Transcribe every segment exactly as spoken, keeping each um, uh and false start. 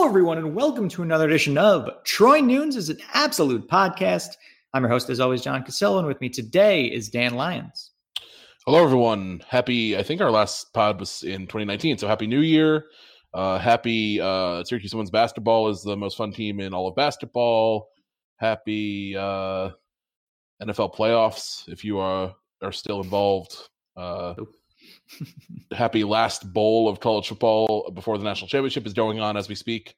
Hello, everyone, and welcome to another edition of Troy Nunes is an Absolute Podcast. I'm your host, as always, John Casella, and with me today is Dan Lyons. Hello, everyone. Happy, I think our last pod was in twenty nineteen, so happy New Year. Uh, happy uh, Syracuse Women's Basketball is the most fun team in all of basketball. Happy uh, N F L playoffs if you are, are still involved. Uh Happy last bowl of college football before the national championship is going on as we speak.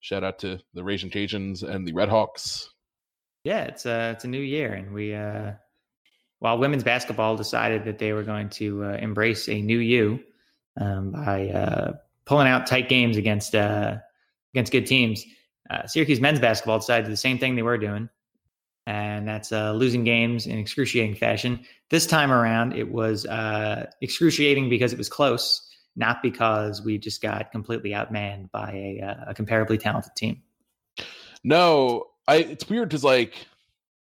Shout out to the Ragin' Cajuns and the Red Hawks. Yeah, it's a, it's a new year. And we, uh, while women's basketball decided that they were going to uh, embrace a new you um, by uh, pulling out tight games against, uh, against good teams, uh, Syracuse men's basketball decided the same thing they were doing. And that's uh, losing games in excruciating fashion. This time around, it was uh, excruciating because it was close, not because we just got completely outmanned by a, a comparably talented team. No, I, it's weird because, like,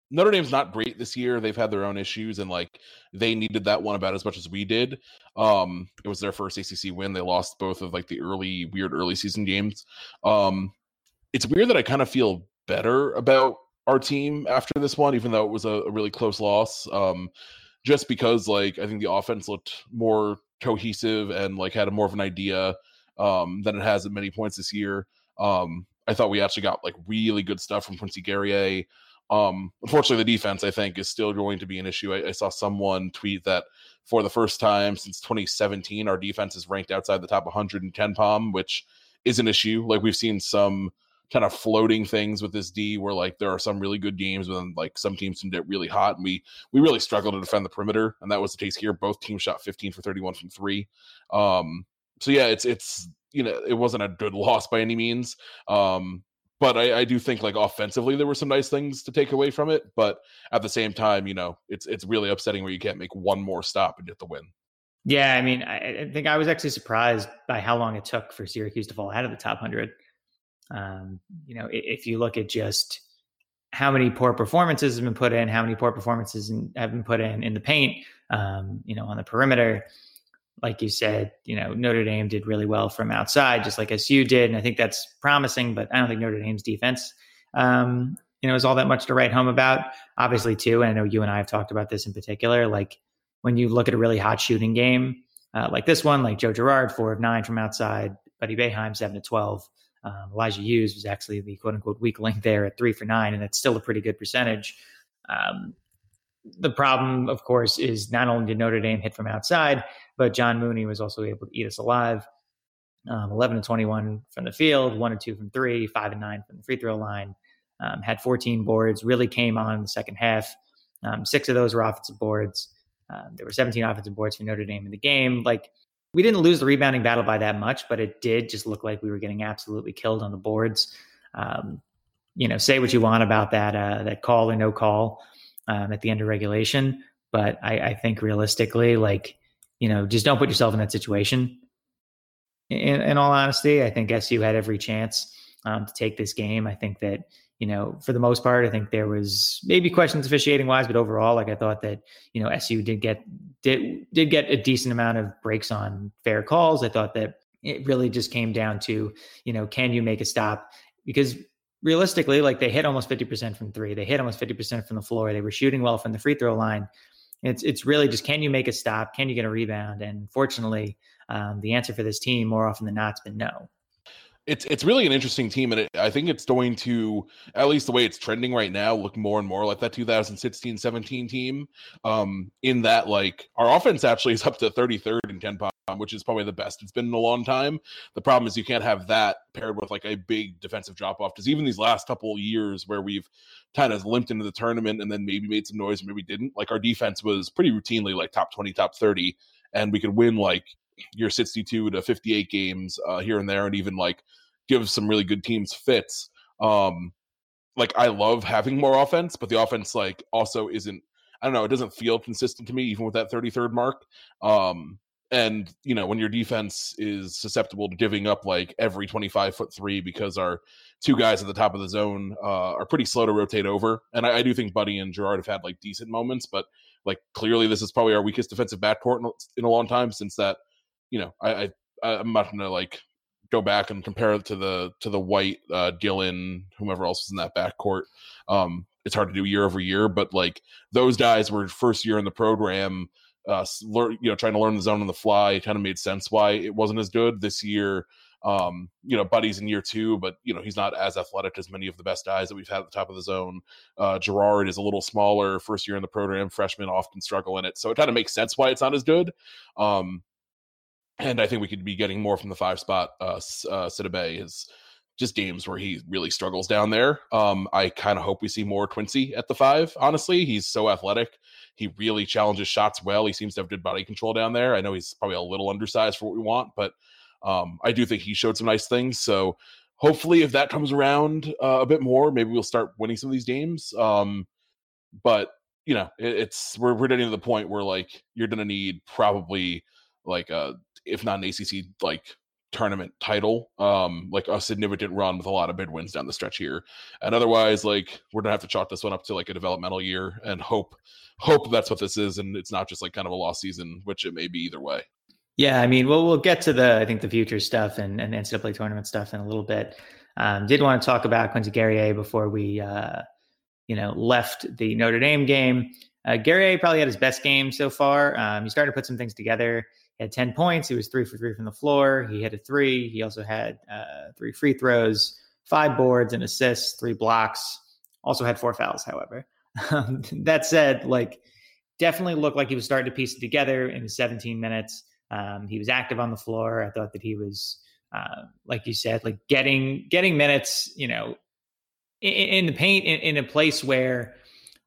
Notre Dame's not great this year. They've had their own issues, and, like, they needed that one about as much as we did. Um, it was their first A C C win. They lost both of, like, the early, weird early season games. Um, it's weird that I kind of feel better about our team after this one, even though it was a, a really close loss, um, just because, like, I think the offense looked more cohesive and, like, had a more of an idea um, than it has at many points this year. Um, I thought we actually got, like, really good stuff from Quincy Guerrier. Um, unfortunately, the defense, I think, is still going to be an issue. I, I saw someone tweet that for the first time since twenty seventeen, our defense is ranked outside the top one hundred in KenPom, which is an issue. Like, we've seen some kind of floating things with this D where, like, there are some really good games when, like, some teams can get really hot, and we we really struggle to defend the perimeter, and that was the case here. Both teams shot fifteen for thirty-one from three. Um, so yeah, it's it's you know, it wasn't a good loss by any means. Um, but I, I do think, like, offensively there were some nice things to take away from it. But at the same time, you know, it's it's really upsetting where you can't make one more stop and get the win. Yeah, I mean, I, I think I was actually surprised by how long it took for Syracuse to fall out of the top one hundred. Um, you know, if you look at just how many poor performances have been put in, how many poor performances have been put in in the paint, um, you know, on the perimeter, like you said, you know, Notre Dame did really well from outside, just like S U did. And I think that's promising, but I don't think Notre Dame's defense, um, you know, is all that much to write home about. Obviously, too, and I know you and I have talked about this in particular, like, when you look at a really hot shooting game uh, like this one, like Joe Girard, four of nine from outside, Buddy Boeheim, seven to twelve. Um, Elijah Hughes was actually the quote-unquote weak link there at three for nine, and that's still a pretty good percentage. Um, the problem, of course, is not only did Notre Dame hit from outside, but John Mooney was also able to eat us alive. Um, eleven to twenty-one from the field, one and two from three, five and nine from the free throw line. Um, had fourteen boards, really came on in the second half. Um, six of those were offensive boards. Um, there were seventeen offensive boards for Notre Dame in the game. Like, we didn't lose the rebounding battle by that much, but it did just look like we were getting absolutely killed on the boards. Um, you know, say what you want about that, uh, that call or no call um, at the end of regulation. But I, I think realistically, like, you know, just don't put yourself in that situation. In, in all honesty, I think S U had every chance um, to take this game. I think that, you know, for the most part, I think there was maybe questions officiating wise, but overall, like, I thought that, you know, S U did get, did, did get a decent amount of breaks on fair calls. I thought that it really just came down to, you know, can you make a stop? Because realistically, like, they hit almost fifty percent from three, they hit almost fifty percent from the floor. They were shooting well from the free throw line. It's, it's really just, can you make a stop? Can you get a rebound? And fortunately, um, the answer for this team more often than not has been no. It's it's really an interesting team, and it, I think it's going to, at least the way it's trending right now, look more and more like that two thousand sixteen seventeen team, um, in that, like, our offense actually is up to thirty-third in KenPom, which is probably the best it's been in a long time. The problem is you can't have that paired with, like, a big defensive drop-off, because even these last couple years where we've kind of limped into the tournament and then maybe made some noise and maybe didn't, like, our defense was pretty routinely, like, top twenty, top thirty, and we could win, like, your sixty-two to fifty-eight games uh, here and there, and even, like, give some really good teams fits. Um, like, I love having more offense, but the offense, like, also isn't, I don't know, it doesn't feel consistent to me, even with that thirty-third mark. Um, and, you know, when your defense is susceptible to giving up, like, every twenty-five foot three, because our two guys at the top of the zone uh, are pretty slow to rotate over. And I, I do think Buddy and Girard have had, like, decent moments, but, like, clearly this is probably our weakest defensive backcourt in, in a long time since that. You know, I, I, I'm not going to, like, go back and compare it to the to the White, uh, Dillon, whomever else was in that backcourt. Um, it's hard to do year over year, but like those guys were first year in the program, uh, learn, you know, trying to learn the zone on the fly. It kind of made sense why it wasn't as good this year. Um, you know, Buddy's in year two, but you know, he's not as athletic as many of the best guys that we've had at the top of the zone. Uh, Girard is a little smaller, first year in the program, freshmen often struggle in it. So it kind of makes sense why it's not as good. Um, and I think we could be getting more from the five spot. Uh, uh, Sidibe is just games where he really struggles down there. Um, I kind of hope we see more Quincy at the five. Honestly, he's so athletic. He really challenges shots well. He seems to have good body control down there. I know he's probably a little undersized for what we want, but Um, I do think he showed some nice things. So hopefully if that comes around uh, a bit more, maybe we'll start winning some of these games. Um, but, you know, it, it's we're, we're getting to the point where, like, you're going to need probably, like, a, if not an A C C, like, tournament title, um, like a significant run with a lot of big wins down the stretch here. And otherwise, like, we're going to have to chalk this one up to, like, a developmental year and hope hope that's what this is and it's not just, like, kind of a lost season, which it may be either way. Yeah, I mean, we'll we'll get to the I think the future stuff and, and N C double A tournament stuff in a little bit. Um, did want to talk about Quincy Guerrier before we uh, you know left the Notre Dame game. Uh, Guerrier probably had his best game so far. Um, he started to put some things together. He had ten points. He was three for three from the floor. He hit a three. He also had uh, three free throws, five boards, an assist, three blocks. Also had four fouls. However, um, that said, like definitely looked like he was starting to piece it together in seventeen minutes. Um, he was active on the floor. I thought that he was, uh, like you said, like getting getting minutes, you know, in, in the paint in, in a place where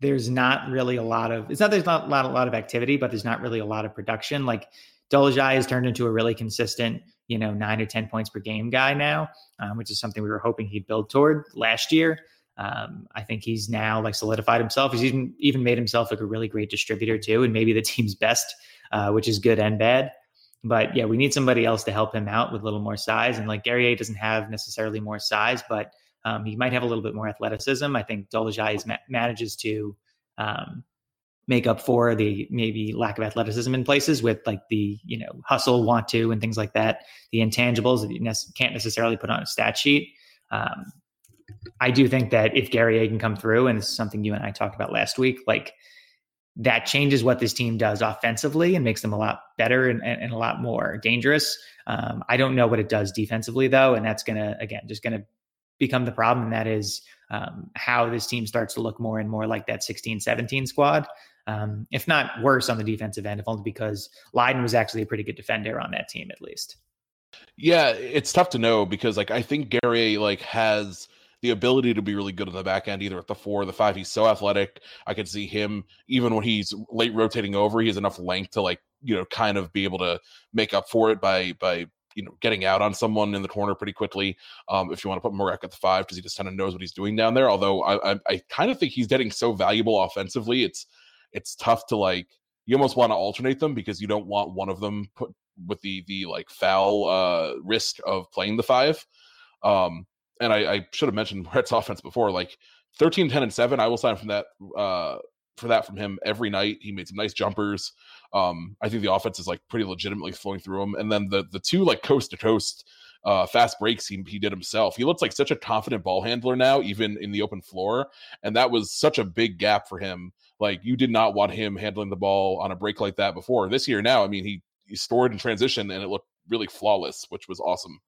there's not really a lot of. It's not there's not a lot, a lot of activity, but there's not really a lot of production. Like Dolezaj has turned into a really consistent, you know, nine or ten points per game guy now, um, which is something we were hoping he'd build toward last year. Um, I think he's now like solidified himself. He's even even made himself like a really great distributor too, and maybe the team's best, uh, which is good and bad. But yeah, we need somebody else to help him out with a little more size. And like Guerrier doesn't have necessarily more size, but um, he might have a little bit more athleticism. I think Dolezaj ma- manages to um, make up for the maybe lack of athleticism in places with like the, you know, hustle, want to, and things like that. The intangibles that you ne- can't necessarily put on a stat sheet. Um, I do think that if Guerrier can come through, and this is something you and I talked about last week, like, that changes what this team does offensively and makes them a lot better and, and, and a lot more dangerous. Um, I don't know what it does defensively, though, and that's going to, again, just going to become the problem, and that is um, how this team starts to look more and more like that sixteen seventeen squad, um, if not worse on the defensive end, if only because Leiden was actually a pretty good defender on that team, at least. Yeah, it's tough to know because, like, I think Guerrier, like, has – the ability to be really good in the back end, either at the four or the five. He's so athletic. I could see him, even when he's late rotating over, he has enough length to, like, you know, kind of be able to make up for it by, by, you know, getting out on someone in the corner pretty quickly. Um, if you want to put Marek at the five, because he just kind of knows what he's doing down there. Although I, I, I kind of think he's getting so valuable offensively. It's, it's tough to, like, you almost want to alternate them because you don't want one of them put with the, the like foul uh, risk of playing the five. Um, And I, I should have mentioned Brett's offense before, like thirteen, ten, and seven. I will sign from that uh, for that from him every night. He made some nice jumpers. Um, I think the offense is like pretty legitimately flowing through him. And then the the two like coast to coast uh, fast breaks he he did himself. He looks like such a confident ball handler now, even in the open floor. And that was such a big gap for him. Like you did not want him handling the ball on a break like that before. This year now, I mean, he he scored in transition and it looked really flawless, which was awesome.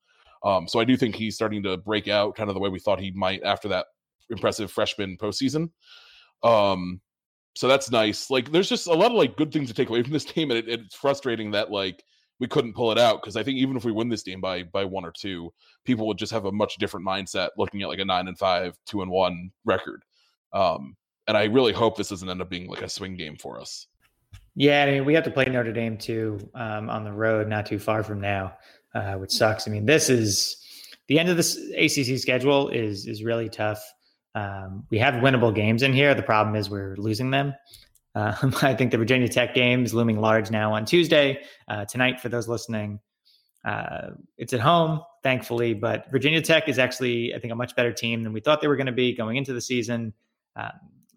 Um, so I do think he's starting to break out kind of the way we thought he might after that impressive freshman postseason. Um, so that's nice. Like there's just a lot of like good things to take away from this game. And it, it's frustrating that like we couldn't pull it out. Cause I think even if we win this game by, by one or two, people would just have a much different mindset looking at like a nine and five, two and one record. Um, and I really hope this doesn't end up being like a swing game for us. Yeah. I mean, we have to play Notre Dame too, um, on the road, not too far from now. Uh, which sucks. I mean, this is the end of this A C C schedule is is really tough. Um, we have winnable games in here. The problem is we're losing them. Uh, I think the Virginia Tech game is looming large now on Tuesday. Uh, tonight, for those listening, uh, it's at home, thankfully. But Virginia Tech is actually, I think, a much better team than we thought they were going to be going into the season. Uh,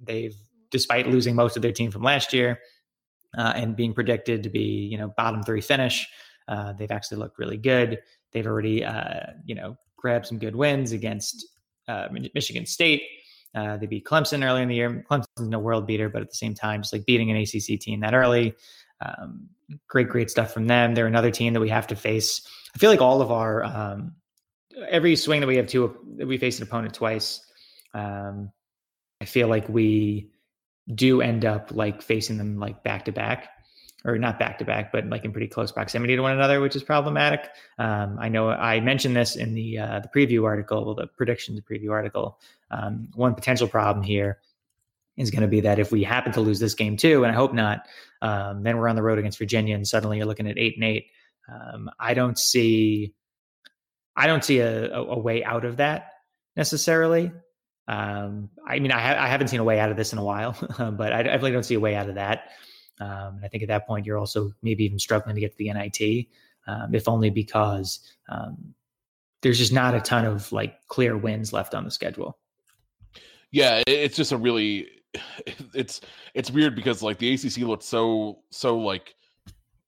they've, despite losing most of their team from last year uh, and being predicted to be, you know, bottom three finish, Uh, they've actually looked really good. They've already, uh, you know, grabbed some good wins against uh, Michigan State. Uh, they beat Clemson early in the year. Clemson's no world beater, but at the same time, just like beating an A C C team that early. Um, great, great stuff from them. They're another team that we have to face. I feel like all of our, um, every swing that we have to, we face an opponent twice. Um, I feel like we do end up like facing them like back to back, or not back to back, but like in pretty close proximity to one another, which is problematic. Um, I know I mentioned this in the, uh, the preview article, well, the predictions preview article. Um, one potential problem here is going to be that if we happen to lose this game too, and I hope not, um, then we're on the road against Virginia and suddenly you're looking at eight and eight. Um, I don't see, I don't see a, a, a way out of that necessarily. Um, I mean, I, ha- I haven't seen a way out of this in a while, but I definitely don't see a way out of that. Um, and I think at that point, you're also maybe even struggling to get to the N I T, um, if only because um, there's just not a ton of like clear wins left on the schedule. Yeah, it's just a really it's it's weird because like the A C C looked so so like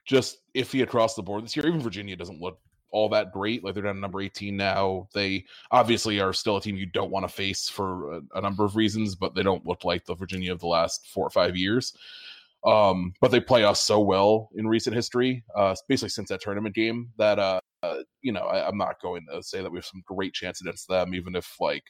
just iffy across the board this year. Even Virginia doesn't look all that great. Like they're down to number eighteen now. They obviously are still a team you don't want to face for a, a number of reasons, but they don't look like the Virginia of the last four or five years. Um, but they play us so well in recent history, uh, basically since that tournament game that, uh, uh you know, I, I'm not going to say that we have some great chance against them, even if like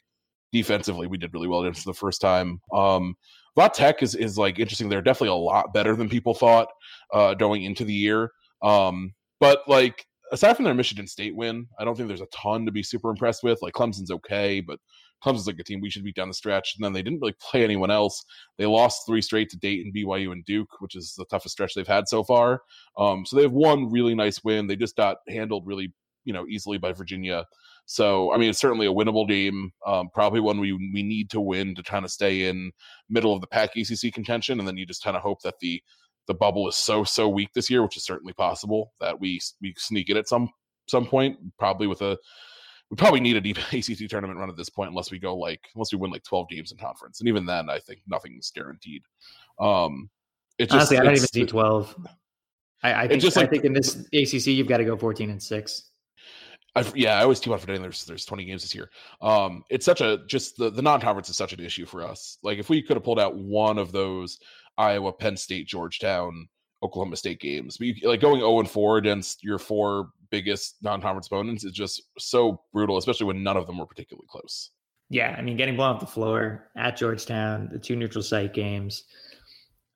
defensively we did really well against them the first time. Um, Virginia Tech is, is like interesting. They're definitely a lot better than people thought, uh, going into the year. Um, but like, aside from their Michigan State win, I don't think there's a ton to be super impressed with. Like Clemson's okay, but Clemson's like a team we should beat down the stretch. And then they didn't really play anyone else. They lost three straight to Dayton, B Y U, and Duke, which is the toughest stretch they've had so far. Um, so they have one really nice win. They just got handled really, you know, easily by Virginia. So, I mean, it's certainly a winnable game, um, probably one we we need to win to kind of stay in middle of the pack A C C contention. And then you just kind of hope that the the bubble is so, so weak this year, which is certainly possible, that we we sneak it at some some point, probably with a we probably need a deep A C C tournament run at this point, unless we go like, unless we win like twelve games in conference. And even then, I think nothing's guaranteed. Um, it just, Honestly, I don't even see twelve. I, I think just I like, think in this A C C, you've got to go fourteen and six. I've, yeah, I always too much for Dayton. There's, there's twenty games this year. Um, it's such a, just the, the non-conference is such an issue for us. Like if we could have pulled out one of those Iowa, Penn State, Georgetown, Oklahoma State games, but you, like going oh and four against your four biggest non-conference opponents is just so brutal, especially when none of them were particularly close. Yeah, I mean, getting blown off the floor at Georgetown, the two neutral site games,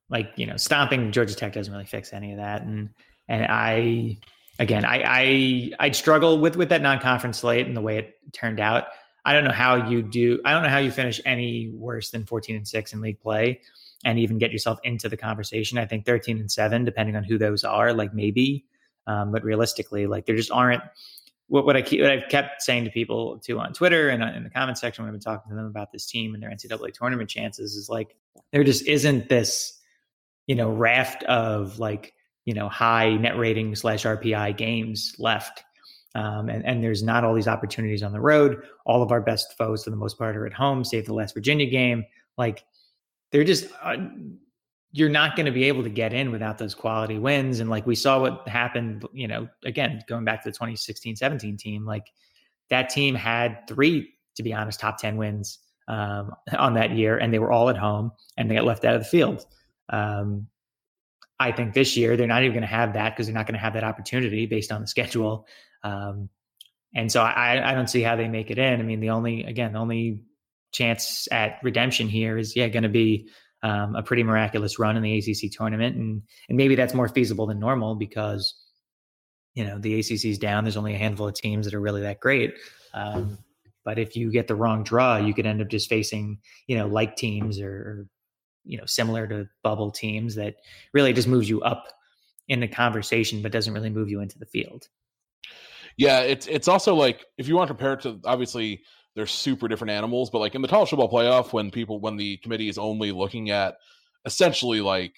like, you know, stomping Georgia Tech doesn't really fix any of that. And and I, again, I I I'd struggle with with that non-conference slate and the way it turned out. I don't know how you do. I don't know how you finish any worse than fourteen and six in league play and even get yourself into the conversation. I think thirteen and seven, depending on who those are, like maybe. Um, but realistically, like there just aren't what, what I keep, what I've kept saying to people too on Twitter and in the comment section when I've been talking to them about this team and their N C double A tournament chances is like, there just isn't this, you know, raft of like, you know, high net rating slash R P I games left. Um, and, and there's not all these opportunities on the road. All of our best foes for the most part are at home, save the last Virginia game. Like they're just, uh, you're not going to be able to get in without those quality wins. And like we saw what happened, you know, again, going back to the twenty sixteen seventeen team, like that team had three, to be honest, top ten wins um, on that year. And they were all at home and they got left out of the field. Um, I think this year they're not even going to have that because they're not going to have that opportunity based on the schedule. Um, and so I, I don't see how they make it in. I mean, the only, again, the only chance at redemption here is, yeah, going to be, Um, a pretty miraculous run in the A C C tournament. And and maybe that's more feasible than normal because, you know, the A C C is down. There's only a handful of teams that are really that great. Um, but if you get the wrong draw, you could end up just facing, you know, like teams or, or, you know, similar to bubble teams that really just moves you up in the conversation, but doesn't really move you into the field. Yeah. It's, it's also like, if you want to compare it to, obviously, they're super different animals, but like in the college football playoff, when people, when the committee is only looking at essentially like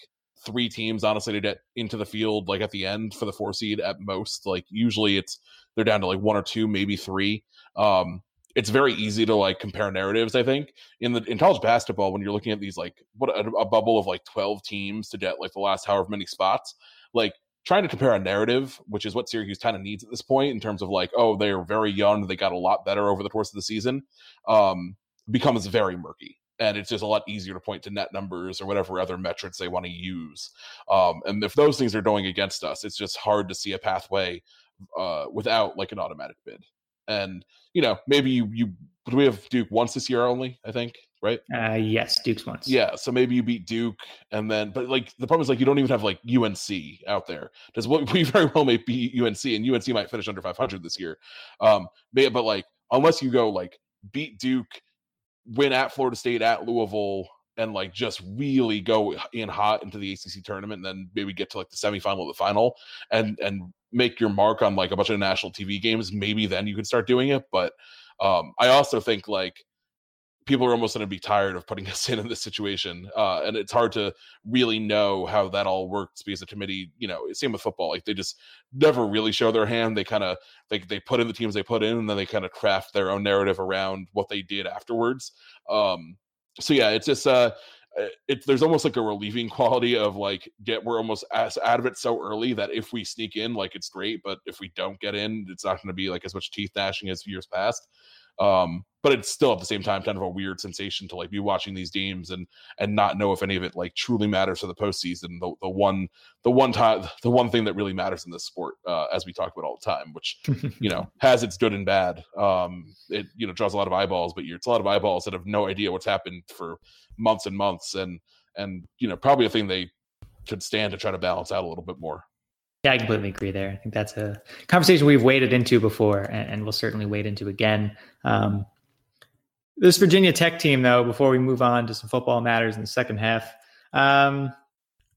three teams, honestly, to get into the field, like at the end for the four seed at most, like usually it's, they're down to like one or two, maybe three. Um, it's very easy to like compare narratives. I think in the, in college basketball, when you're looking at these, like what a, a bubble of like twelve teams to get like the last however many spots, like trying to compare a narrative, which is what Syracuse kind of needs at this point in terms of like, oh, they're very young, they got a lot better over the course of the season, um, becomes very murky. And it's just a lot easier to point to net numbers or whatever other metrics they want to use. Um, and if those things are going against us, it's just hard to see a pathway uh, without like an automatic bid. And, you know, maybe you, you – we have Duke once this year only, I think, right? Uh, yes, Duke's once. Yeah, so maybe you beat Duke and then – but, like, the problem is, like, you don't even have, like, U N C out there. Because we very well may beat U N C, and U N C might finish under five hundred this year. Um, but, but, like, unless you go, like, beat Duke, win at Florida State, at Louisville, and, like, just really go in hot into the A C C tournament and then maybe get to, like, the semifinal or the final and and make your mark on, like, a bunch of national T V games, maybe then you could start doing it. But um, I also think, like, people are almost going to be tired of putting us in in this situation, uh, and it's hard to really know how that all works because the committee, you know, same with football. Like, they just never really show their hand. They kind of they, they put in the teams they put in, and then they kind of craft their own narrative around what they did afterwards. Um, so, yeah, it's just uh, it, there's almost like a relieving quality of, like, get we're almost as out of it so early that if we sneak in, like, it's great, but if we don't get in, it's not going to be, like, as much teeth gnashing as years past. Um, but it's still at the same time kind of a weird sensation to, like, be watching these games and and not know if any of it, like, truly matters for the postseason. The the one the one time the one thing that really matters in this sport, uh, as we talk about all the time, which you know has its good and bad. Um, it you know draws a lot of eyeballs, but you're, it's a lot of eyeballs that have no idea what's happened for months and months, and and you know probably a thing they could stand to try to balance out a little bit more. Yeah, I completely agree there. I think that's a conversation we've waded into before and, and we'll certainly wade into again. Um, this Virginia Tech team, though, before we move on to some football matters in the second half, um,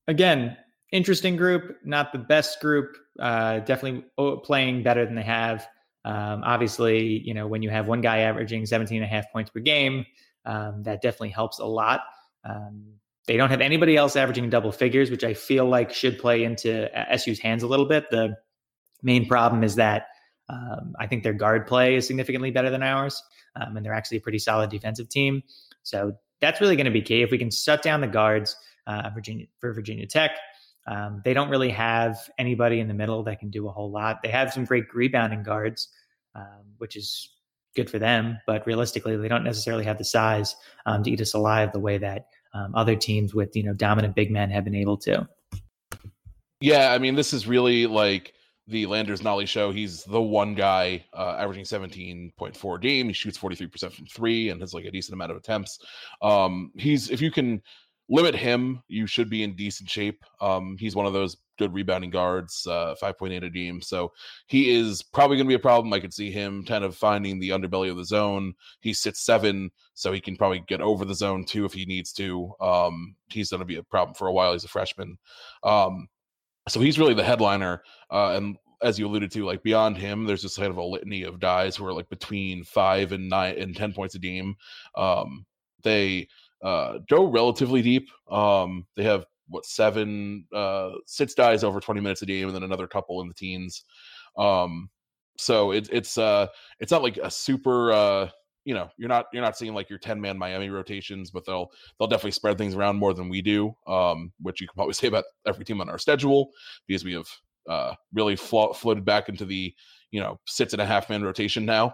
again, interesting group, not the best group, uh, definitely playing better than they have. Um, obviously, you know, when you have one guy averaging seventeen and a half points per game, um, that definitely helps a lot. Um, They don't have anybody else averaging double figures, which I feel like should play into S U's hands a little bit. The main problem is that um, I think their guard play is significantly better than ours, um, and they're actually a pretty solid defensive team. So that's really going to be key. If we can shut down the guards uh, Virginia, for Virginia Tech, um, they don't really have anybody in the middle that can do a whole lot. They have some great rebounding guards, um, which is good for them, but realistically, they don't necessarily have the size um, to eat us alive the way that Um, other teams with, you know, dominant big men have been able to. Yeah, I mean, this is really like the Landers Nolly show. He's the one guy uh, averaging seventeen point four a game. He shoots forty-three percent from three and has like a decent amount of attempts. Um, he's if you can limit him, you should be in decent shape. Um, he's one of those good rebounding guards, uh, five point eight a game. So he is probably going to be a problem. I could see him kind of finding the underbelly of the zone. He sits seven, so he can probably get over the zone too if he needs to. Um, he's going to be a problem for a while. He's a freshman. Um, so he's really the headliner. Uh, and as you alluded to, like beyond him, there's just kind of a litany of guys who are like between five and nine and ten points a game. Um, they uh, go relatively deep. Um, they have what seven uh six guys over twenty minutes a game and then another couple in the teens, um so it, it's uh it's not like a super uh you know you're not you're not seeing like your ten man Miami rotations, but they'll they'll definitely spread things around more than we do, um which you can probably say about every team on our schedule because we have uh really flo- floated back into the you know six and a half man rotation now.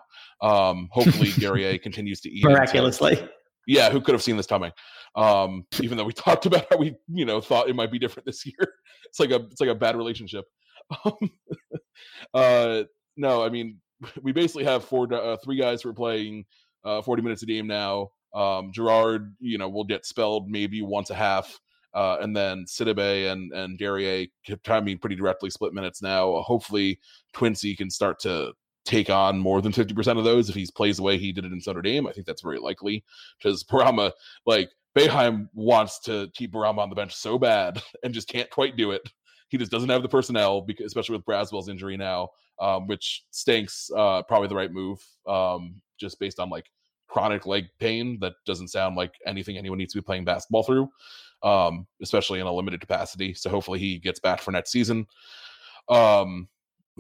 Um hopefully Guerrier continues to eat miraculously into- Yeah, who could have seen this coming? Um, even though we talked about how we, you know, thought it might be different this year. It's like a, it's like a bad relationship. Um, uh, no, I mean, we basically have four, uh, three guys who are playing uh, forty minutes a game now. Um, Girard, you know, will get spelled maybe once a half, uh, and then Sidibe and and Guerrier can be pretty directly split minutes now. Hopefully, Quincy can start to take on more than fifty percent of those if he plays the way he did it in Notre Dame. I think that's very likely because Barama, like, Boeheim wants to keep Barama on the bench so bad and just can't quite do it. He just doesn't have the personnel, because, especially with Braswell's injury now, um, which stinks, uh, probably the right move, um, just based on, like, chronic leg pain that doesn't sound like anything anyone needs to be playing basketball through, um, especially in a limited capacity. So hopefully he gets back for next season. Um,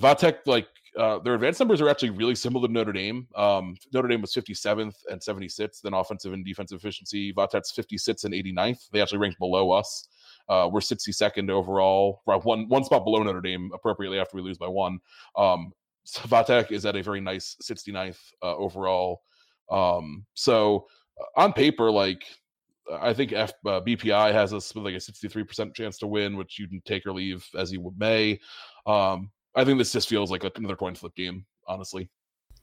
Vatek, like, Uh, their advanced numbers are actually really similar to Notre Dame. Um, Notre Dame was fifty-seventh and seventy-sixth in offensive and defensive efficiency. Vatek's fifty-sixth and eighty-ninth. They actually ranked below us. Uh, we're sixty-second overall. We're one one spot below Notre Dame, appropriately, after we lose by one. Um, Savatek is at a very nice sixty-ninth uh, overall. Um, so on paper, like, I think F, uh, B P I has us with like a sixty-three percent chance to win, which you can take or leave as you may. Um, I think this just feels like another coin flip game, honestly.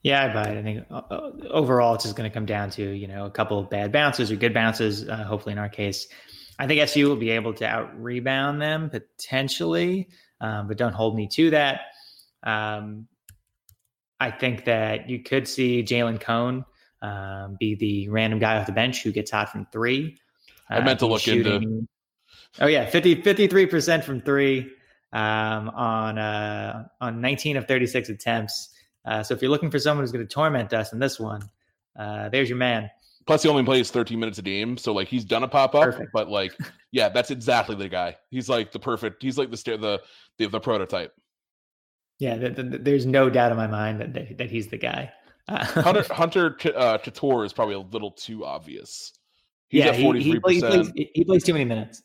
Yeah, I buy it. I think uh, overall it's just going to come down to, you know, a couple of bad bounces or good bounces. Uh, hopefully in our case, I think S U will be able to out rebound them potentially, um, but don't hold me to that. Um, I think that you could see Jalen Cone um, be the random guy off the bench who gets hot from three. Uh, I meant to look shooting, into. Oh yeah. fifty, fifty-three percent from three um, on, uh, on nineteen of thirty-six attempts. Uh, so if you're looking for someone who's going to torment us in this one, uh, there's your man. Plus he only plays thirteen minutes a game. So like he's done a pop up, perfect. But like, yeah, that's exactly the guy. He's like the perfect, he's like the, the, the, the prototype. Yeah. The, the, the, there's no doubt in my mind that, that, that he's the guy. Uh, Hunter, Hunter uh, Couture is probably a little too obvious. He's yeah, at forty-three percent. He, he, plays, he, plays, he plays too many minutes.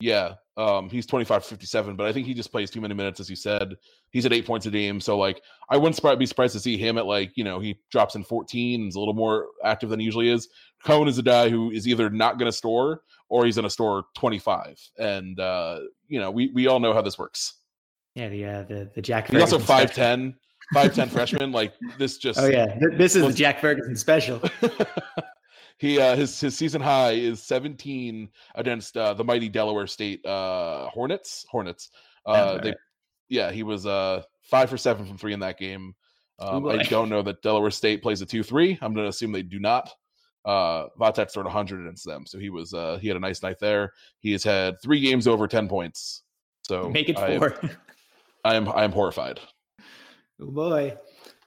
Yeah. Um, he's twenty-five fifty-seven, but I think he just plays too many minutes, as you said. He's at eight points a game. So, like, I wouldn't be surprised to see him at, like, you know, he drops in fourteen and is a little more active than he usually is. Cone is a guy who is either not going to score or he's going to score twenty-five. And, uh, you know, we, we all know how this works. Yeah, the uh, the, the Jack Ferguson. He's also five ten, five ten freshman. Like, this just. Oh, yeah. This is was, the Jack Ferguson special. He uh, his his season high is seventeen against uh, the mighty Delaware State uh, Hornets. Hornets. Uh, they, right. Yeah, he was uh, five for seven from three in that game. Um, I don't know that Delaware State plays a two three. I'm going to assume they do not. Uh, Vatek scored one hundred against them, so he was uh, he had a nice night there. He has had three games over ten points. So make it I four. Am, I am I am horrified. Oh boy.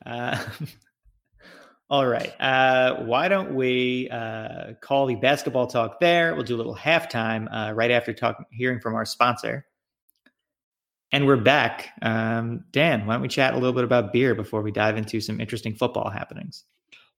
Uh... All right. Uh, why don't we uh, call the basketball talk there? We'll do a little halftime uh, right after talk, hearing from our sponsor. And we're back. Um, Dan, why don't we chat a little bit about beer before we dive into some interesting football happenings?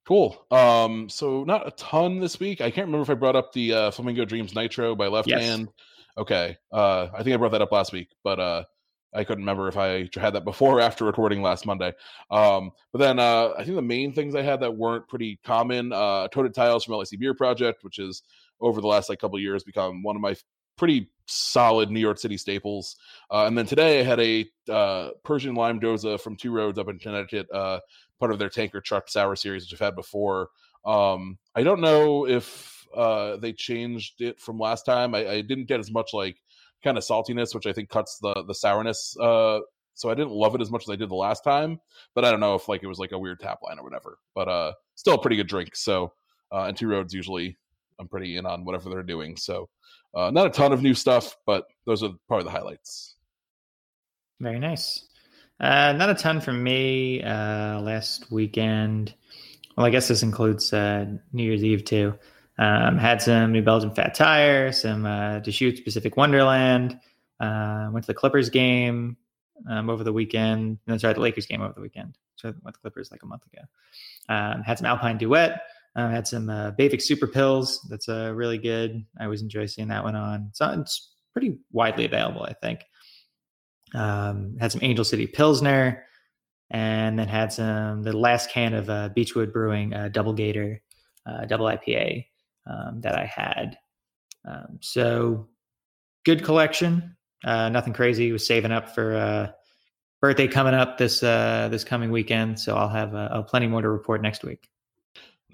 Cool. Um, so not a ton this week. I can't remember if I brought up the uh, Flamingo Dreams Nitro by Left yes. Hand. Okay. Uh, I think I brought that up last week, but uh, I couldn't remember if I had that before or after recording last Monday. Um, but then uh, I think the main things I had that weren't pretty common, uh, Coated Tiles from L A C Beer Project, which is over the last like couple of years become one of my pretty solid New York City staples. Uh, and then today I had a uh, Persian Lime Doza from Two Roads up in Connecticut, uh, part of their Tanker Truck Sour series, which I've had before. Um, I don't know if uh, they changed it from last time. I, I didn't get as much like kind of saltiness, which I think cuts the the sourness. Uh, so I didn't love it as much as I did the last time, but I don't know if like it was like a weird tap line or whatever, but uh, still a pretty good drink. So, uh, and Two Roads usually I'm pretty in on whatever they're doing. So uh, not a ton of new stuff, but those are probably the highlights. Very nice. Uh, not a ton from me uh, last weekend. Well, I guess this includes uh, New Year's Eve too. Um, had some New Belgium Fat Tire, some uh, Deschutes Pacific Wonderland. Uh, went to the Clippers game um, over the weekend. No, sorry, the Lakers game over the weekend. So I went to the Clippers like a month ago. Um, had some Alpine Duet. Um, had some uh, Bavix Super Pills. That's uh, really good. I always enjoy seeing that one on. So it's pretty widely available, I think. Um, had some Angel City Pilsner. And then had some the last can of uh, Beechwood Brewing uh, Double Gator, uh, Double I P A. Um, that I had. Um, so good collection, uh, nothing crazy. Was saving up for uh birthday coming up this, uh, this coming weekend. So I'll have uh, plenty more to report next week.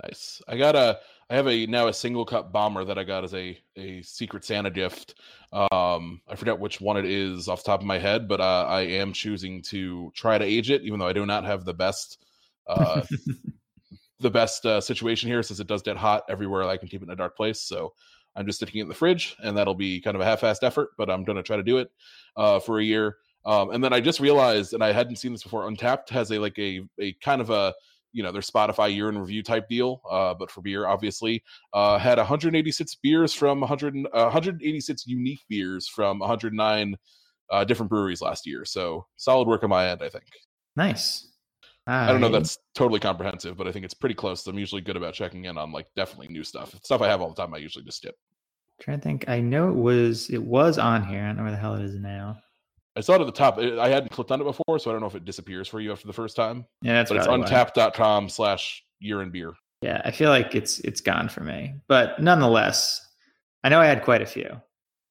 Nice. I got a, I have a, now a single cup bomber that I got as a, a Secret Santa gift. Um, I forget which one it is off the top of my head, but uh, I am choosing to try to age it, even though I do not have the best, uh, the best uh, situation here, since it does get hot everywhere. I can keep it in a dark place, so I'm just sticking it in the fridge, and that'll be kind of a half-assed effort, but I'm gonna try to do it uh for a year. Um and then I just realized, and I hadn't seen this before, Untappd has a like a a kind of a, you know, their Spotify year in review type deal, uh but for beer, obviously. Uh had one hundred eighty-six beers from one hundred, uh, one hundred eighty-six unique beers from one hundred nine uh different breweries last year, so solid work on my end, I think. Nice. I don't know that's totally comprehensive, but I think it's pretty close. I'm usually good about checking in on like definitely new stuff. Stuff I have all the time, I usually just skip. I'm trying to think. I know it was it was on here. I don't know where the hell it is now. I saw it at the top. I hadn't clicked on it before, so I don't know if it disappears for you after the first time. Yeah, that's but it's untapped.com slash year in beer. Yeah, I feel like it's it's gone for me. But nonetheless, I know I had quite a few.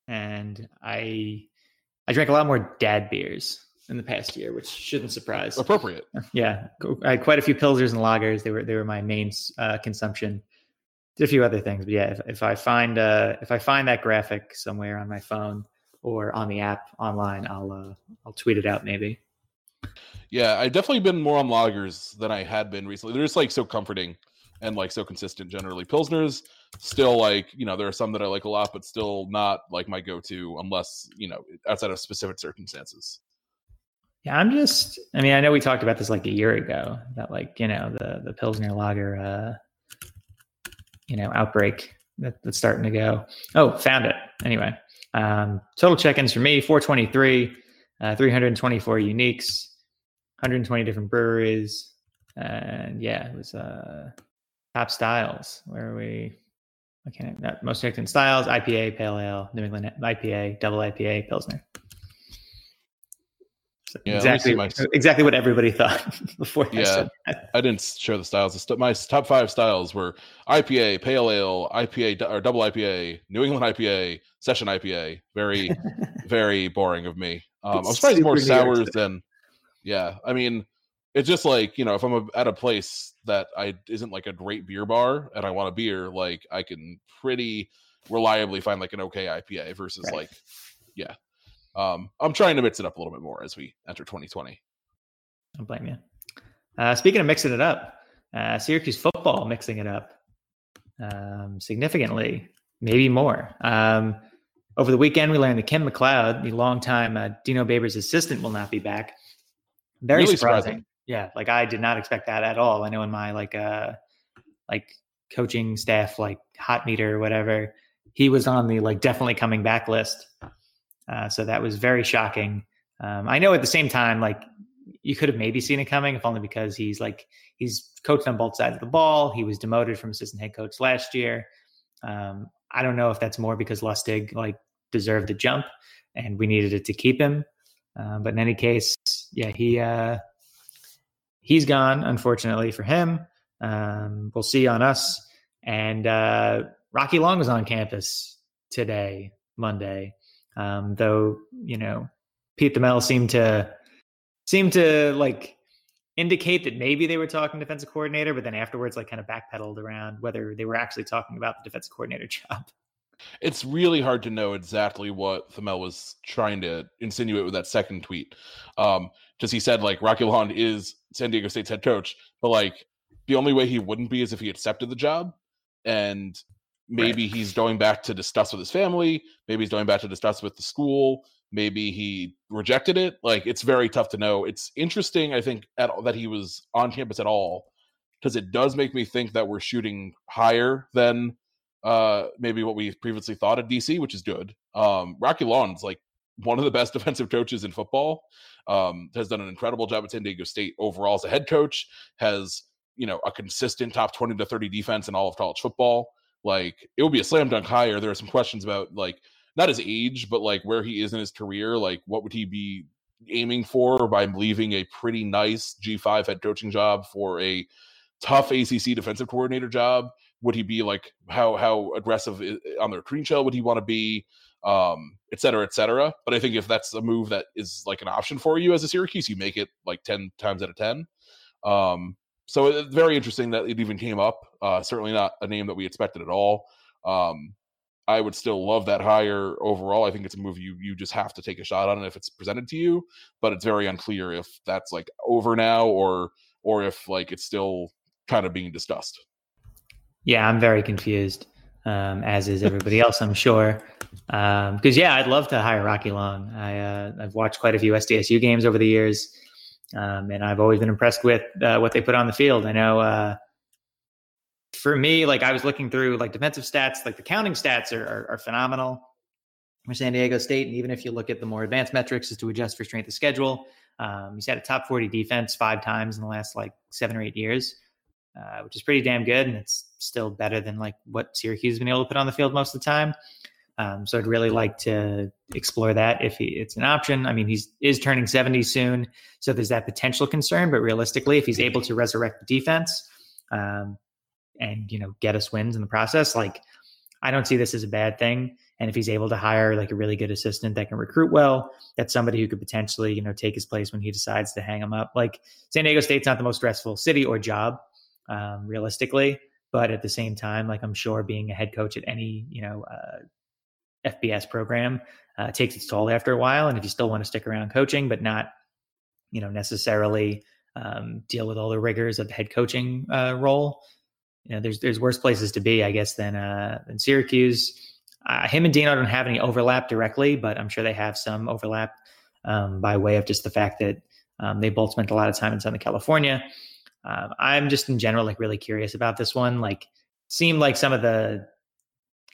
And I I drank a lot more dad beers in the past year, which shouldn't surprise. Appropriate. Yeah. I had quite a few Pilsners and lagers. They were they were my main uh, consumption. Did a few other things, but yeah, if, if I find uh, if I find that graphic somewhere on my phone or on the app online, I'll uh, I'll tweet it out maybe. Yeah, I've definitely been more on lagers than I had been recently. They're just like so comforting and like so consistent generally. Pilsners still like, you know, there are some that I like a lot, but still not like my go-to unless, you know, outside of specific circumstances. Yeah, I'm just, I mean, I know we talked about this like a year ago that like, you know, the, the Pilsner lager, uh, you know, outbreak that, that's starting to go. Oh, found it. Anyway, um, total check-ins for me, four twenty-three, uh, three hundred twenty-four uniques, one hundred twenty different breweries. And yeah, it was uh, top styles. Where are we? Okay, not most checked-in styles, I P A, Pale Ale, New England I P A, Double I P A, Pilsner. Yeah, exactly, my... exactly what everybody thought before. Yeah, I, said that. I didn't share the styles. My top five styles were I P A, Pale Ale, I P A or Double I P A, New England I P A, Session I P A. Very, very boring of me. Um, I'm surprised more sours than. Yeah, I mean, it's just like, you know, if I'm a, at a place that I isn't like a great beer bar and I want a beer, like I can pretty reliably find like an okay I P A versus right. like, yeah. Um, I'm trying to mix it up a little bit more as we enter twenty twenty. Don't blame you. Uh, speaking of mixing it up, uh, Syracuse football mixing it up um, significantly, maybe more. Um, over the weekend, we learned that Kim McLeod, the longtime uh, Dino Babers assistant, will not be back. Very really surprising. surprising. Yeah, like I did not expect that at all. I know in my like uh, like coaching staff, like hot meter or whatever, he was on the like definitely coming back list. Uh, so that was very shocking. Um, I know at the same time, like you could have maybe seen it coming, if only because he's like, he's coached on both sides of the ball. He was demoted from assistant head coach last year. Um, I don't know if that's more because Lustig like deserved the jump and we needed it to keep him. Uh, but in any case, yeah, he, uh, he's gone, unfortunately for him. Um, we'll see on us. And uh, Rocky Long was on campus today, Monday. Um, though, you know, Pete Thamel seemed to seemed to like indicate that maybe they were talking defensive coordinator, but then afterwards, like kind of backpedaled around whether they were actually talking about the defensive coordinator job. It's really hard to know exactly what Thamel was trying to insinuate with that second tweet. Um, just he said like Rocky Long is San Diego State's head coach, but like the only way he wouldn't be is if he accepted the job. And maybe right. he's going back to discuss with his family. Maybe he's going back to discuss with the school. Maybe he rejected it. Like, it's very tough to know. It's interesting, I think, at, that he was on campus at all, because it does make me think that we're shooting higher than uh, maybe what we previously thought at D C, which is good. Um, Rocky Long is, like, one of the best defensive coaches in football. Um, has done an incredible job at San Diego State overall as a head coach. Has, you know, a consistent top twenty to thirty defense in all of college football. Like, it would be a slam dunk hire. There are some questions about, like, not his age, but, like, where he is in his career. Like, what would he be aiming for by leaving a pretty nice G five head coaching job for a tough A C C defensive coordinator job? Would he be, like, how how aggressive on their recruiting trail would he want to be, um, et cetera, et cetera? But I think if that's a move that is, like, an option for you as a Syracuse, you make it, like, ten times out of ten. Um So it's very interesting that it even came up. Uh, certainly not a name that we expected at all. Um, I would still love that hire overall. I think it's a move you you just have to take a shot on if it's presented to you. But it's very unclear if that's like over now or or if like it's still kind of being discussed. Yeah, I'm very confused, um, as is everybody else, I'm sure. Because um, yeah, I'd love to hire Rocky Long. I uh, I've watched quite a few S D S U games over the years. Um, and I've always been impressed with uh, what they put on the field. I know uh, for me, like I was looking through like defensive stats, like the counting stats are, are, are phenomenal for San Diego State. And even if you look at the more advanced metrics is to adjust for strength of schedule. Um, he's had a top forty defense five times in the last like seven or eight years, uh, which is pretty damn good. And it's still better than like what Syracuse has been able to put on the field most of the time. Um, so I'd really like to explore that if he, it's an option. I mean, he's is turning seventy soon, so there's that potential concern. But realistically, if he's able to resurrect the defense um, and, you know, get us wins in the process, like, I don't see this as a bad thing. And if he's able to hire like a really good assistant that can recruit well, that's somebody who could potentially, you know, take his place when he decides to hang him up. Like, San Diego State's not the most stressful city or job, um, realistically. But at the same time, like, I'm sure being a head coach at any, you know, uh, F B S program uh, takes its toll after a while. And if you still want to stick around coaching, but not, you know, necessarily um, deal with all the rigors of the head coaching uh, role, you know, there's there's worse places to be, I guess, than uh, than Syracuse. Uh, him and Dino don't have any overlap directly, but I'm sure they have some overlap um, by way of just the fact that um, they both spent a lot of time in Southern California. Uh, I'm just in general, like, really curious about this one. Like, seemed like some of the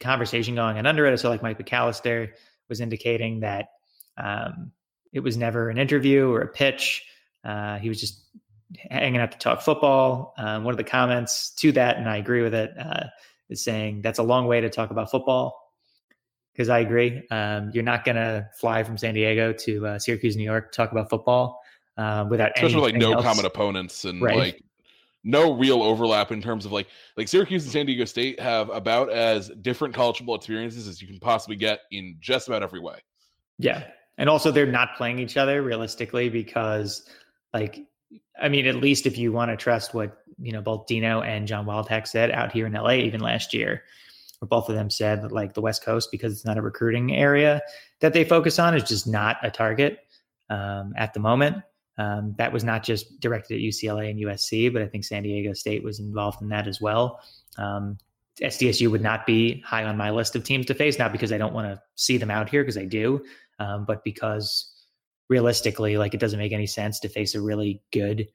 conversation going on under it. So, like, Mike McAllister was indicating that um, it was never an interview or a pitch. Uh, he was just hanging out to talk football. Um, one of the comments to that, and I agree with it, uh, is saying that's a long way to talk about football. Because I agree, um, you're not going to fly from San Diego to uh, Syracuse, New York, to talk about football uh, without especially anything like no else. Common opponents and right. like no real overlap in terms of like like Syracuse and San Diego State have about as different college football experiences as you can possibly get in just about every way. Yeah, and also they're not playing each other realistically because, like, I mean, at least if you want to trust what you know both Dino and John Wildhack said out here in L A, even last year. Both of them said that, like, the West Coast, because it's not a recruiting area that they focus on, is just not a target um, at the moment. Um, that was not just directed at U C L A and U S C, but I think San Diego State was involved in that as well. Um, S D S U would not be high on my list of teams to face, not because I don't want to see them out here, because I do, um, but because realistically, like, it doesn't make any sense to face a really good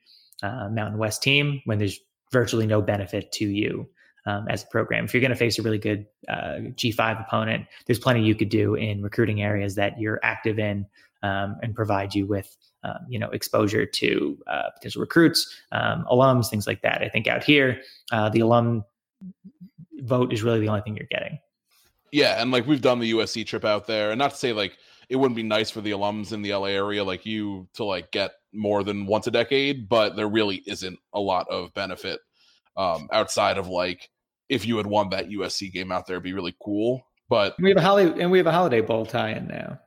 uh, Mountain West team when there's virtually no benefit to you. Um, as a program, if you're going to face a really good uh, G five opponent, there's plenty you could do in recruiting areas that you're active in um, and provide you with, um, you know, exposure to uh, potential recruits, um, alums, things like that. I think out here, uh, the alum vote is really the only thing you're getting. Yeah. And like, we've done the U S C trip out there, and not to say like it wouldn't be nice for the alums in the L A area like you to like get more than once a decade, but there really isn't a lot of benefit um, outside of like, if you had won that U S C game out there, it'd be really cool. But we have a holiday, and we have a Holiday Bowl tie-in now.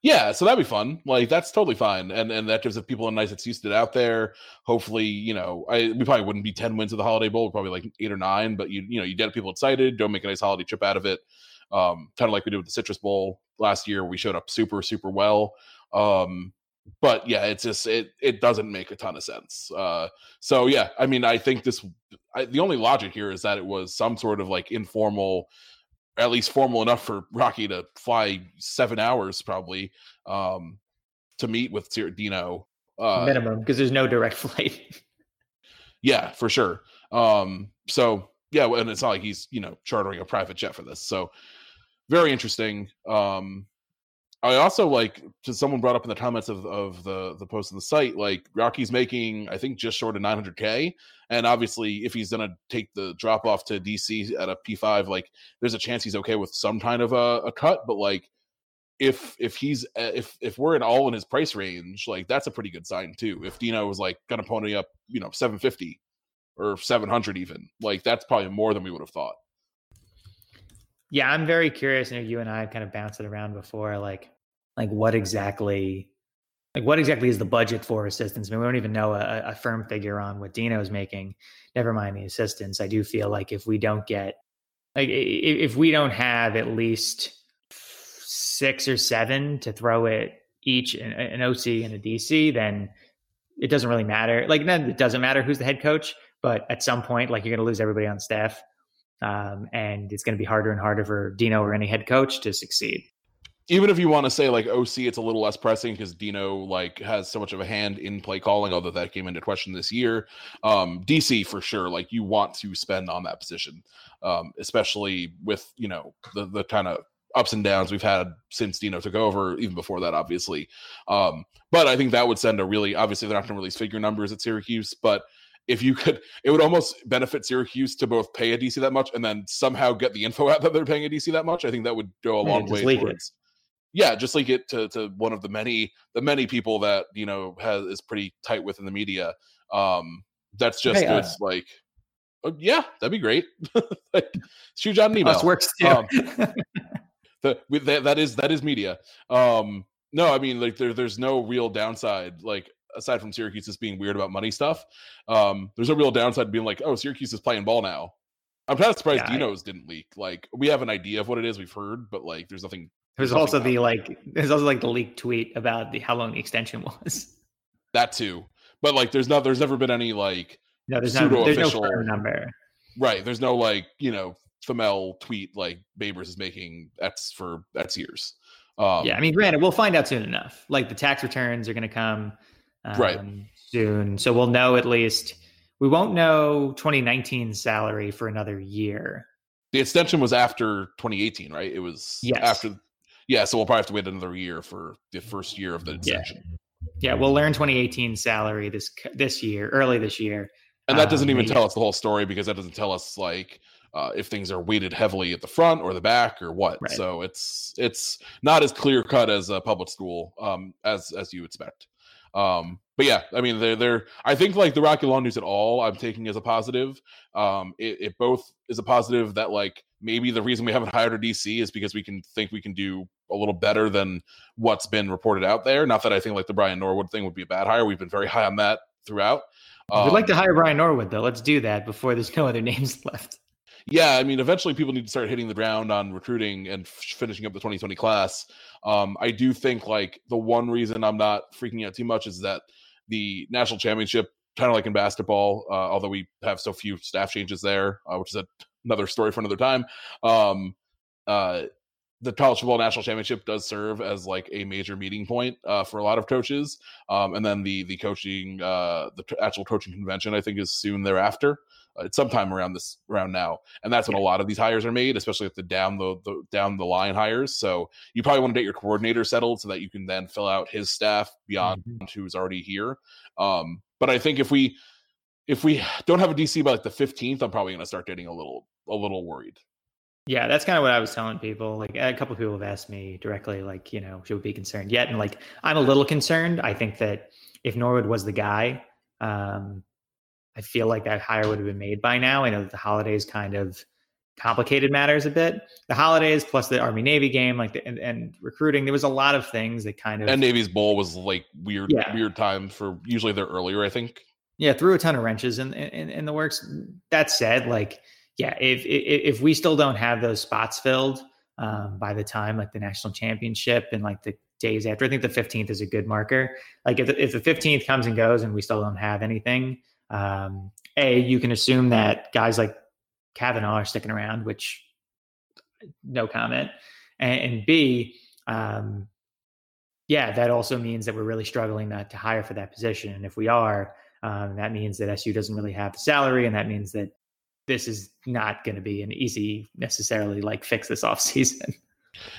Yeah, so that'd be fun. Like, that's totally fine, and and that gives people a nice excuse to get out there. Hopefully, you know, I, we probably wouldn't be ten wins of the Holiday Bowl, probably like eight or nine. But you you know, you get people excited. Go make a nice holiday trip out of it. Um, kind of like we did with the Citrus Bowl last year. We showed up super super well. Um, but yeah, it's just it it doesn't make a ton of sense. Uh, so yeah, I mean, I think this. I, the only logic here is that it was some sort of like informal, at least formal enough for Rocky to fly seven hours probably um, to meet with Dino. Uh, Minimum, because there's no direct flight. Yeah, for sure. Um, so yeah, and it's not like he's, you know, chartering a private jet for this. So very interesting. Um, I also like, to someone brought up in the comments of, of the, the post on the site, like Rocky's making, I think, just short of nine hundred K. And obviously if he's going to take the drop off to D C at a P five, like there's a chance he's okay with some kind of a, a cut. But like if, if he's, if, if we're at all in his price range, like that's a pretty good sign too. If Dino was like going to pony up, you know, seven fifty or seven hundred even, like that's probably more than we would have thought. Yeah, I'm very curious. I know you and I have kind of bounced it around before, like, like what exactly, like what exactly is the budget for assistants? I mean, we don't even know a, a firm figure on what Dino's making. Never mind the assistants. I do feel like if we don't get, like, if we don't have at least six or seven to throw at each, an, an O C and a D C, then it doesn't really matter. Like, then it doesn't matter who's the head coach, but at some point, like, you're going to lose everybody on staff. Um, and it's going to be harder and harder for Dino or any head coach to succeed. Even if you want to say like O C, it's a little less pressing because Dino like has so much of a hand in play calling, although that came into question this year. Um, D C for sure, like you want to spend on that position, um, especially with, you know, the, the kind of ups and downs we've had since Dino took over, even before that, obviously. Um, but I think that would send a really, obviously they're not going to release figure numbers at Syracuse, but if you could, it would almost benefit Syracuse to both pay a D C that much and then somehow get the info out that they're paying a D C that much. I think that would go a yeah, long way towards. Yeah, just leak it to, to one of the many the many people that, you know, has is pretty tight with in the media. Um, that's just hey, it's uh, like, oh, yeah, that'd be great. Like, shoot John an email. Us works too. Um, the, we, that, that is that is media. Um, no, I mean, like there there's no real downside. Like aside from Syracuse just being weird about money stuff, um, there's no real downside to being like, oh, Syracuse is playing ball now. I'm kind of surprised yeah, Dino's I... didn't leak. Like we have an idea of what it is, we've heard, but like there's nothing. There's also the like. There's also like the leaked tweet about the how long the extension was. That too, but like, there's not. There's never been any like. No, there's not. There's no firm number. Right. There's no like you know Thamel tweet like Babers is making X for X years. Um, yeah, I mean, granted, we'll find out soon enough. Like the tax returns are going to come um, right soon, so we'll know at least. We won't know twenty nineteen salary for another year. The extension was after twenty eighteen, right? It was yes. after. Yeah, so we'll probably have to wait another year for the first year of the extension. Yeah, yeah we'll learn twenty eighteen salary this this year, early this year. And that doesn't um, even yeah. tell us the whole story because that doesn't tell us like uh, if things are weighted heavily at the front or the back or what. Right. So it's it's not as clear cut as a public school um, as as you expect. Um, but yeah, I mean, they're they're. I think like the Rocky Long news at all, I'm taking as a positive. Um, it, it both is a positive that like. Maybe the reason we haven't hired a D C is because we can think we can do a little better than what's been reported out there. Not that I think like the Brian Norwood thing would be a bad hire. We've been very high on that throughout. Um, we'd like to hire Brian Norwood, though. Let's do that before there's no other names left. Yeah, I mean, eventually people need to start hitting the ground on recruiting and f- finishing up the twenty twenty class. Um, I do think like the one reason I'm not freaking out too much is that the national championship, kind of like in basketball, uh, although we have so few staff changes there, uh, which is a another story for another time. Um, uh, the college football national championship does serve as like a major meeting point uh, for a lot of coaches. Um, and then the, the coaching, uh, the t- actual coaching convention, I think is soon thereafter. Uh, it's sometime around this around now. And that's when a lot of these hires are made, especially at the down the, the down the line hires. So you probably want to get your coordinator settled so that you can then fill out his staff beyond mm-hmm. who's already here. Um, but I think if we, If we don't have a D C by like the fifteenth, I'm probably going to start getting a little, a little worried. Yeah, that's kind of what I was telling people. Like a couple of people have asked me directly, like, you know, should we be concerned yet? And like, I'm a little concerned. I think that if Norwood was the guy, um, I feel like that hire would have been made by now. I know that the holidays kind of complicated matters a bit. The holidays plus the Army-Navy game, like the, and, and recruiting, there was a lot of things that kind of. And Navy's bowl was like weird, yeah. weird time for usually they're earlier, I think. Yeah, threw a ton of wrenches in, in in the works. That said, like, yeah, if if, if we still don't have those spots filled um, by the time like the national championship and like the days after, I think the fifteenth is a good marker. Like if the, if the fifteenth comes and goes and we still don't have anything, um, A, you can assume that guys like Kavanaugh are sticking around, which no comment. And, and B, um, yeah, that also means that we're really struggling not to hire for that position. And if we are, Um, that means that S U doesn't really have the salary, and that means that this is not going to be an easy necessarily like fix this offseason.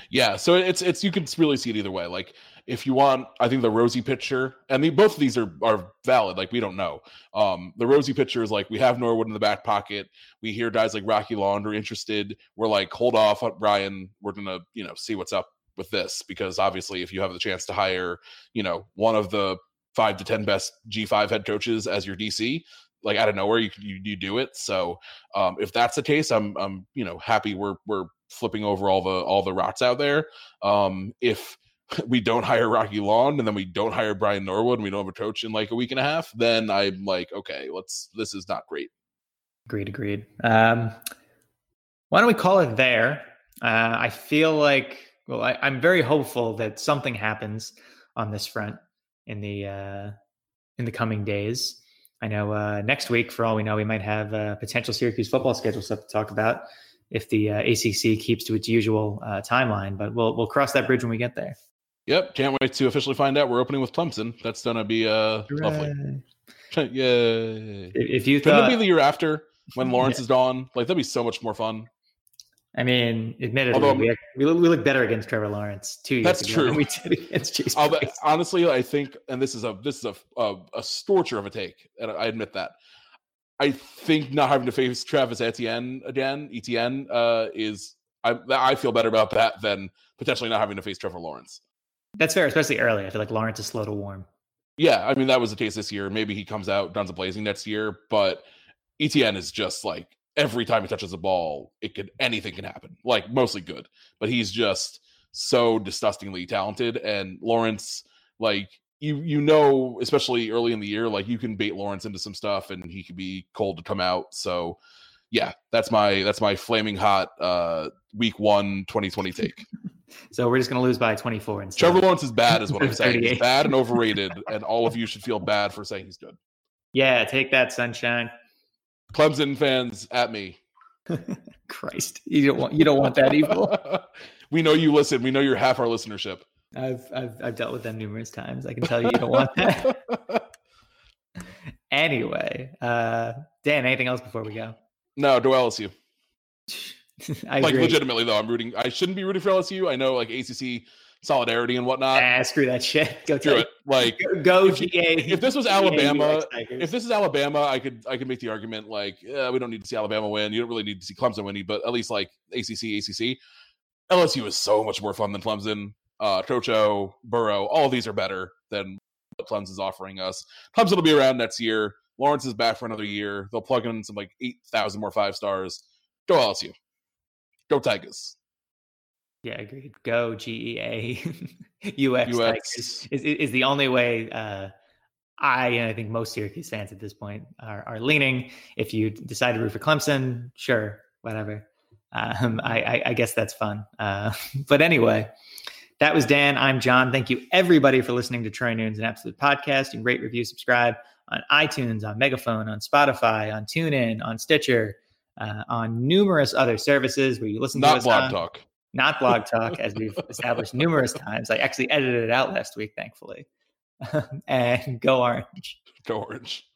Yeah, so it's it's you can really see it either way. Like if you want, I think the rosy picture, and the, both of these are are valid. Like we don't know. Um, the rosy picture is like we have Norwood in the back pocket. We hear guys like Rocky Long are interested. We're like, hold off, Brian. We're gonna you know see what's up with this because obviously if you have the chance to hire you know one of the five to ten best G five head coaches as your D C, like out of nowhere, you you, you do it. So um, if that's the case, I'm I'm you know happy we're we're flipping over all the all the rocks out there. Um, if we don't hire Rocky Long and then we don't hire Brian Norwood and we don't have a coach in like a week and a half, then I'm like, okay, let's this is not great. Agreed, agreed. Um, why don't we call it there? Uh, I feel like well, I, I'm very hopeful that something happens on this front in the uh, in the coming days. I know uh, next week, for all we know, we might have uh, potential Syracuse football schedule stuff to talk about if the uh, A C C keeps to its usual uh, timeline. But we'll we'll cross that bridge when we get there. Yep, can't wait to officially find out. We're opening with Clemson. That's gonna be uh, lovely. Yay! If you thought, couldn't it be the year after when Lawrence yeah. is gone? Like that'd be so much more fun. I mean, admittedly, Although, we, we look better against Trevor Lawrence two years that's ago true. than we did against Chase Price. Honestly, I think, and this is a this is a a, a storcher of a take, and I admit that. I think not having to face Travis Etienne again, Etienne, uh, is I, I feel better about that than potentially not having to face Trevor Lawrence. That's fair, especially early. I feel like Lawrence is slow to warm. Yeah, I mean, that was the case this year. Maybe he comes out guns a-blazing next year, but Etienne is just like, every time he touches the ball, it could anything can happen. Like, mostly good, but he's just so disgustingly talented. And Lawrence, like, you you know, especially early in the year, like, you can bait Lawrence into some stuff, and he could be cold to come out. So, yeah, that's my that's my flaming hot uh, week one twenty twenty take. So we're just going to lose by twenty-four. Instead. Trevor Lawrence is bad, is what I'm saying. He's bad and overrated, and all of you should feel bad for saying he's good. Yeah, take that, sunshine. Clemson fans, at me. Christ, you don't want you don't want that evil. We know you listen. We know you're half our listenership. I've I've I've dealt with them numerous times. I can tell you, you don't want that. Anyway, uh, Dan, anything else before we go? No, do L S U. I like agree. Legitimately though, I'm rooting. I shouldn't be rooting for L S U. I know, like, A C C solidarity and whatnot. Ah, screw that shit. Go do it. Like, go if, G A. If this was Alabama, if this is Alabama, I could I could make the argument like uh, we don't need to see Alabama win. You don't really need to see Clemson win, but at least like A C C, A C C. L S U is so much more fun than Clemson. Uh, Trocho, Burrow, all of these are better than what Clemson's offering us. Clemson will be around next year. Lawrence is back for another year. They'll plug in some like eight thousand more five stars. Go L S U. Go Tigers. Yeah, agreed. Go G E A. U X, U X Tigers is, is the only way uh, I and I think most Syracuse fans at this point are, are leaning. If you decide to root for Clemson, sure, whatever. Um, I, I, I guess that's fun. Uh, but anyway, that was Dan. I'm John. Thank you, everybody, for listening to Troy Nunes, an Absolute Podcast. You can rate, review, subscribe on iTunes, on Megaphone, on Spotify, on TuneIn, on Stitcher, Uh, on numerous other services where you listen to us. Not Blog Talk. Not Blog Talk, as we've established numerous times. I actually edited it out last week, thankfully. And go Orange. Go Orange.